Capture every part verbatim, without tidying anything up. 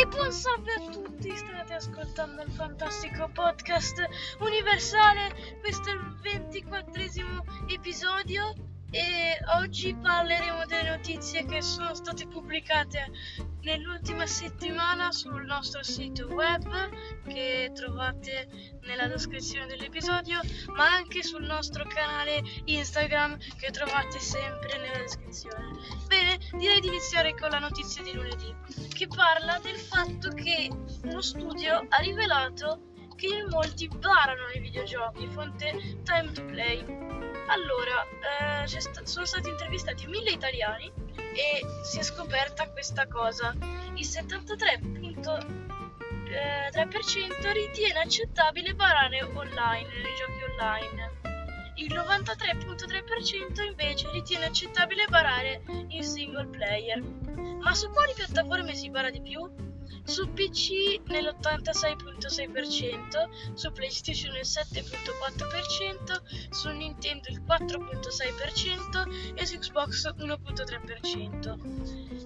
E buon salve a tutti, state ascoltando il fantastico podcast Universale, questo è il ventiquattresimo episodio e oggi parleremo delle notizie che sono state pubblicate nell'ultima settimana sul nostro sito web che trovate nella descrizione dell'episodio, ma anche sul nostro canale Instagram che trovate sempre nella descrizione. Bene, direi di iniziare con la notizia di lunedì che parla del fatto che uno studio ha rivelato che in molti barano i videogiochi, fonte Time to Play. Allora, eh, st- sono stati intervistati mille italiani e si è scoperta questa cosa. Il settantatré virgola tre per cento ritiene accettabile barare online nei giochi online, il novantatré virgola tre per cento invece ritiene accettabile barare in single player. Ma su quali piattaforme si bara di più? Su P C nell'ottantasei virgola sei per cento, su PlayStation il sette virgola quattro per cento, su Nintendo il quattro virgola sei per cento e su Xbox uno virgola tre per cento.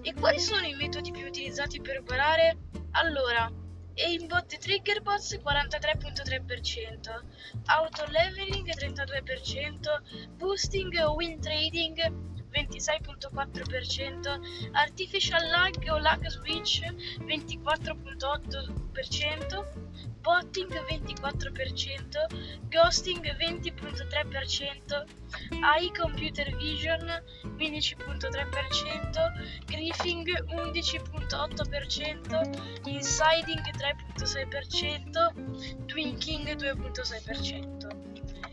E quali sono i metodi più utilizzati per barare? Allora, aimbot e trigger bots quarantatré virgola tre per cento, auto leveling trentadue per cento, boosting o win trading ventisei virgola quattro per cento, artificial lag o lag switch ventiquattro virgola otto per cento, botting ventiquattro per cento, ghosting venti virgola tre per cento, A I computer vision quindici virgola tre per cento, griefing undici virgola otto per cento, insiding tre virgola sei per cento, twinking due virgola sei per cento.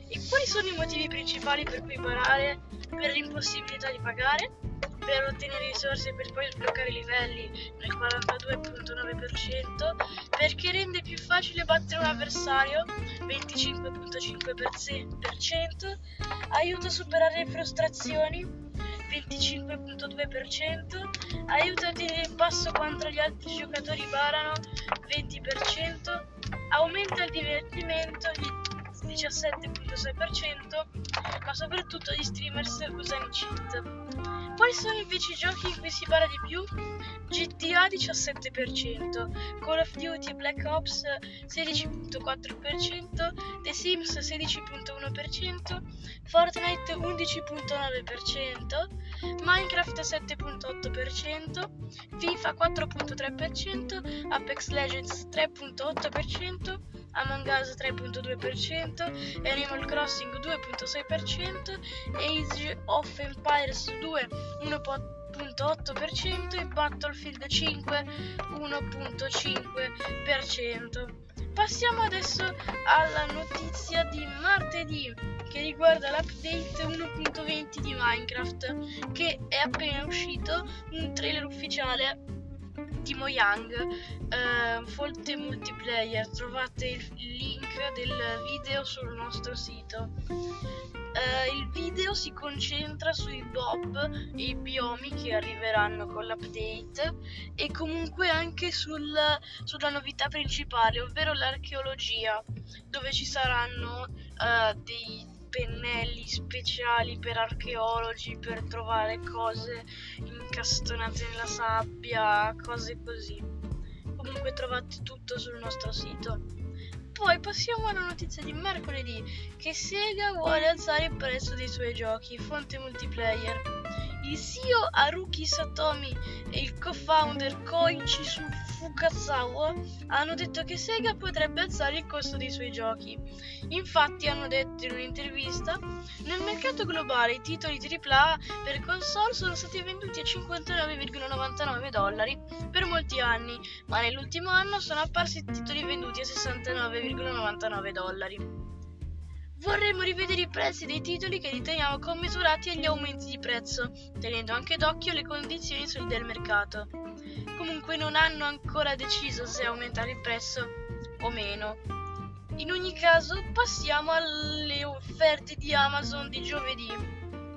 E quali sono i motivi principali per cui barare? Per l'impossibilità di pagare, per ottenere risorse per poi sbloccare i livelli nel quarantadue virgola nove per cento, perché rende più facile battere un avversario venticinque virgola cinque per cento, aiuta a superare le frustrazioni venticinque virgola due per cento, aiuta a tenere in passo quando gli altri giocatori barano venti per cento, aumenta il divertimento diciassette virgola sei per cento, ma soprattutto gli streamers usano cheat. Quali sono invece i giochi in cui si parla di più? G T A diciassette per cento, Call of Duty Black Ops sedici virgola quattro per cento, The Sims sedici virgola uno per cento, Fortnite undici virgola nove per cento, Minecraft sette virgola otto per cento, FIFA quattro virgola tre per cento, Apex Legends tre virgola otto per cento, Among Us tre virgola due per cento, Animal Crossing due virgola sei per cento, Age of Empires due virgola uno per cento e Battlefield cinque uno virgola cinque per cento. Passiamo adesso alla notizia di martedì che riguarda l'update uno punto venti di Minecraft, che è appena uscito un trailer ufficiale di Mojang, eh, fonte multiplayer, trovate il link del video sul nostro sito. Eh, il video si concentra sui bob e i biomi che arriveranno con l'update e comunque anche sul, sulla novità principale, ovvero l'archeologia, dove ci saranno eh, dei pennelli speciali per archeologi per trovare cose incastonate nella sabbia, cose così. Comunque trovate tutto sul nostro sito. Poi passiamo alla notizia di mercoledì che Sega vuole alzare il prezzo dei suoi giochi, fonte multiplayer. Il C E O Haruki Satomi e il co-founder Koichi Fukasawa hanno detto che Sega potrebbe alzare il costo dei suoi giochi. Infatti hanno detto in un'intervista: nel mercato globale i titoli tripla A per console sono stati venduti a cinquantanove virgola novantanove dollari per molti anni, ma nell'ultimo anno sono apparsi titoli venduti a sessantanove virgola novantanove dollari. Vorremmo rivedere i prezzi dei titoli che riteniamo commisurati agli aumenti di prezzo, tenendo anche d'occhio le condizioni del mercato. Comunque non hanno ancora deciso se aumentare il prezzo o meno. In ogni caso, passiamo alle offerte di Amazon di giovedì.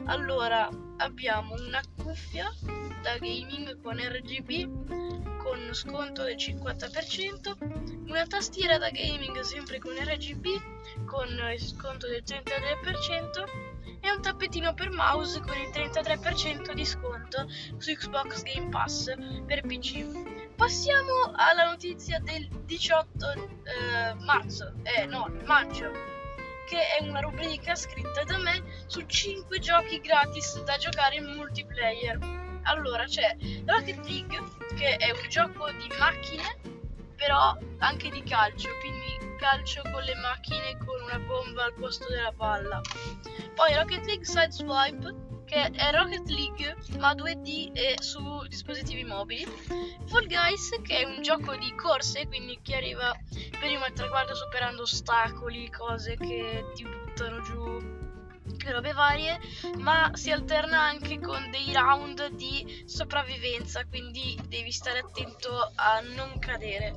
Allora, abbiamo una cuffia da gaming con R G B con sconto del cinquanta per cento, una tastiera da gaming sempre con R G B con il sconto del trentatré per cento e un tappetino per mouse con il trentatré per cento di sconto su Xbox Game Pass per P C. Passiamo alla notizia del diciotto marzo, eh no, maggio, che è una rubrica scritta da me su cinque giochi gratis da giocare in multiplayer. Allora c'è Rocket League, che è un gioco di macchine, però anche di calcio, quindi calcio con le macchine con una bomba al posto della palla. Poi Rocket League Sideswipe, che è Rocket League ma due D e su dispositivi mobili. Fall Guys, che è un gioco di corse, quindi chi arriva prima al traguardo superando ostacoli, cose che ti buttano giù, robe varie, ma si alterna anche con dei round di sopravvivenza, quindi devi stare attento a non cadere.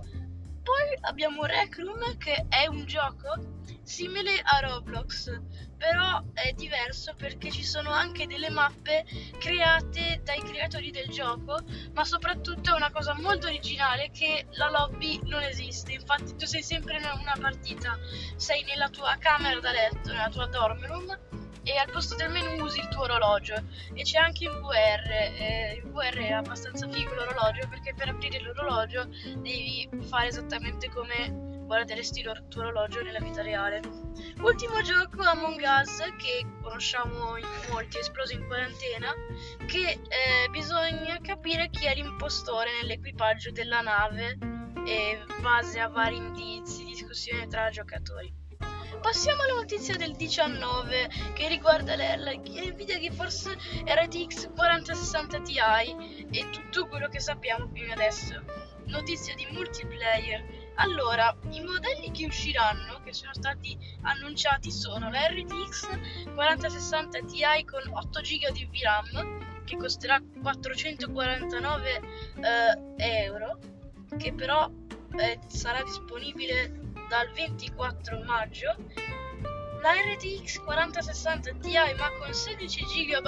Poi abbiamo Rec Room, che è un gioco simile a Roblox, però è diverso perché ci sono anche delle mappe create dai creatori del gioco, ma soprattutto è una cosa molto originale che la lobby non esiste. Infatti tu sei sempre in una partita, sei nella tua camera da letto, nella tua dorm room, e al posto del menu usi il tuo orologio. E c'è anche il V R, eh, il V R è abbastanza figo l'orologio, perché per aprire l'orologio devi fare esattamente come guarderesti il tuo orologio nella vita reale. Ultimo gioco, Among Us, che conosciamo in molti, esploso in quarantena, che eh, bisogna capire chi è l'impostore nell'equipaggio della nave e base a vari indizi, discussione tra giocatori. Passiamo alla notizia del diciannove, che riguarda Nvidia GeForce R T X quaranta sessanta Ti e tutto quello che sappiamo fino adesso. Notizia di multiplayer. Allora, i modelli che usciranno, che sono stati annunciati, sono la R T X quaranta sessanta Ti con otto giga di V RAM, che costerà quattrocentoquarantanove euro, che però eh, sarà disponibile dal ventiquattro maggio, la R T X quaranta sessanta Ti ma con sedici giga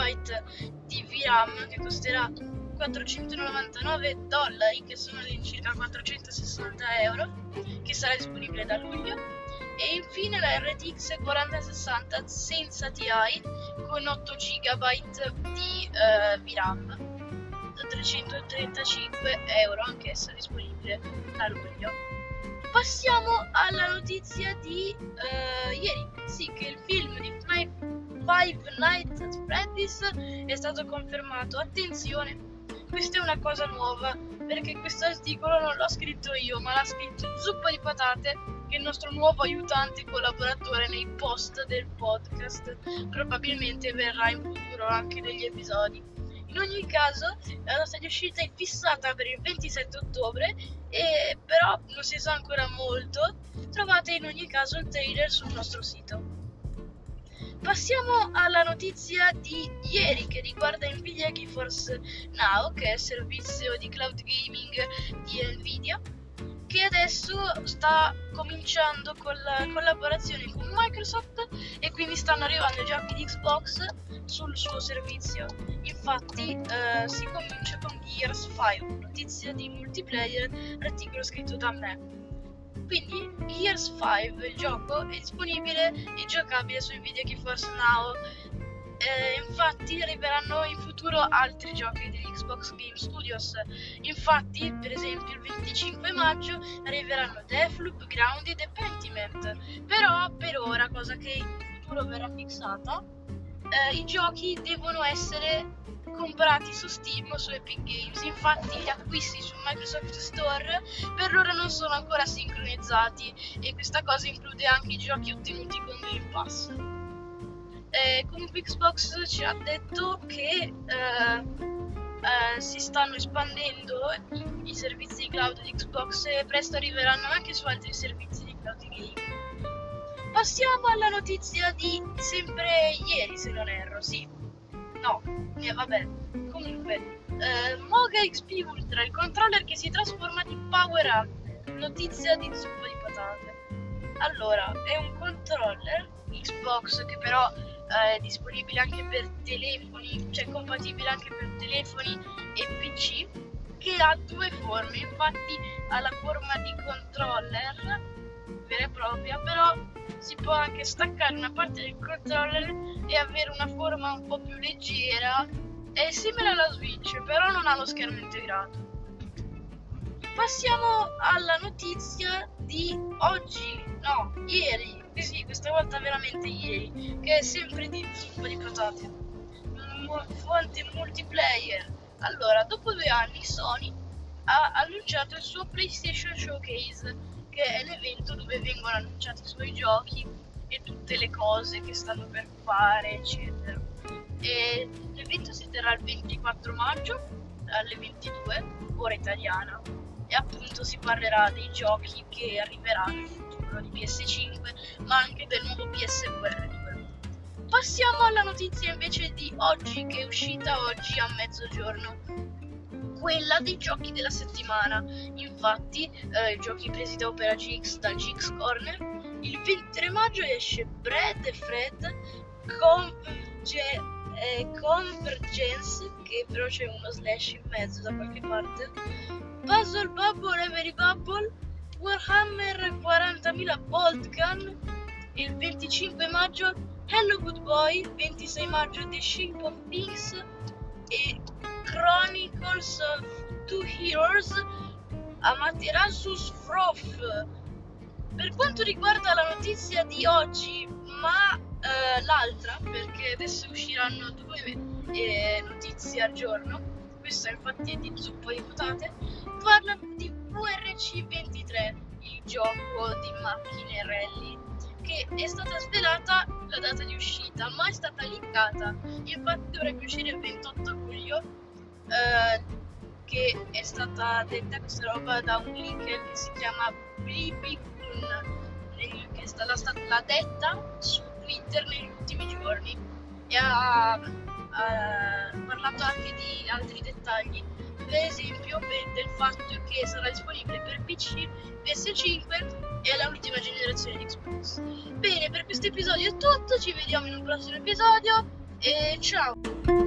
di V RAM, che costerà quattrocentonovantanove dollari, che sono all'incirca quattrocentosessanta euro, che sarà disponibile da luglio. E infine la R T X quaranta sessanta senza Ti con otto giga di eh, V RAM da trecentotrentacinque euro, anch'essa disponibile da luglio. Passiamo alla notizia di uh, ieri, sì, che il film di Five Nights at Freddy's è stato confermato. Attenzione, questa è una cosa nuova, perché questo articolo non l'ho scritto io, ma l'ha scritto Zuppa di Patate, che è il nostro nuovo aiutante e collaboratore nei post del podcast. Probabilmente verrà in futuro anche degli episodi. In ogni caso, la nostra uscita è fissata per il ventisette ottobre, e però non si sa ancora molto. Trovate in ogni caso il trailer sul nostro sito. Passiamo alla notizia di ieri, che riguarda Nvidia GeForce Now, che è il servizio di cloud gaming di Nvidia, che adesso sta cominciando con la collaborazione con Microsoft, e quindi stanno arrivando i giochi di Xbox sul suo servizio. Infatti eh, si comincia con Gears cinque, notizia di multiplayer, articolo scritto da me. Quindi Gears cinque, il gioco, è disponibile e giocabile su Nvidia GeForce Now. Eh, infatti arriveranno in futuro altri giochi degli Xbox Game Studios. Infatti, per esempio, il venticinque maggio arriveranno Deathloop, Grounded e Pentiment. Però per ora, cosa che in futuro verrà fissata, eh, i giochi devono essere comprati su Steam o su Epic Games. Infatti gli acquisti su Microsoft Store per ora non sono ancora sincronizzati, e questa cosa include anche i giochi ottenuti con Game Pass. Eh, comunque Xbox ci ha detto che eh, eh, si stanno espandendo i, i servizi di cloud di Xbox, e presto arriveranno anche su altri servizi di cloud gaming. Passiamo alla notizia di sempre ieri, se non erro, sì, no, eh, vabbè, comunque eh, Moga X P Ultra, il controller che si trasforma di Power Up, notizia di Zuppa di Patate. Allora, è un controller Xbox che però eh, è disponibile anche per telefoni, cioè compatibile anche per telefoni e P C, che ha due forme. Infatti ha la forma di controller vera e propria, però si può anche staccare una parte del controller e avere una forma un po' più leggera. È simile alla Switch, però non ha lo schermo integrato. Passiamo alla notizia di oggi, no, ieri, eh sì, questa volta veramente ieri, che è sempre di Zuppa di Patate, fonte multiplayer. Allora, dopo due anni Sony ha annunciato il suo PlayStation Showcase, che è l'evento dove vengono annunciati i suoi giochi e tutte le cose che stanno per fare, eccetera. E l'evento si terrà il ventiquattro maggio alle ventidue ora italiana e appunto si parlerà dei giochi che arriveranno in futuro di P S cinque, ma anche del nuovo P S cinque. Passiamo alla notizia invece di oggi, che è uscita oggi a mezzogiorno, quella dei giochi della settimana. Infatti eh, i giochi presi da Opera G X, da G X Corner. Il ventitré maggio esce Bread e Fred Converge, eh, Convergence, che però c'è uno slash in mezzo da qualche parte, Puzzle Bubble, Every Bubble, Warhammer quarantamila Bolt Gun. Il venticinque maggio Hello Good Boy, ventisei maggio The Shape of Things e Chronicles of Two Heroes Amaterasus Froth. Per quanto riguarda la notizia di oggi, ma eh, l'altra, perché adesso usciranno due eh, notizie al giorno, questa infatti è di Zuppa di Patate, parlano di V R C ventitré, il gioco di macchine rally, che è stata svelata la data di uscita, ma è stata linkata. Infatti dovrebbe uscire il ventotto luglio, Uh, che è stata detta questa roba da un leaker che si chiama Blibikun, che sta, la, l'ha detta su Twitter negli ultimi giorni e ha, ha parlato anche di altri dettagli, per esempio per, del fatto che sarà disponibile per P C, P S cinque e l'ultima generazione di Xbox. Bene, per questo episodio è tutto, ci vediamo in un prossimo episodio e ciao!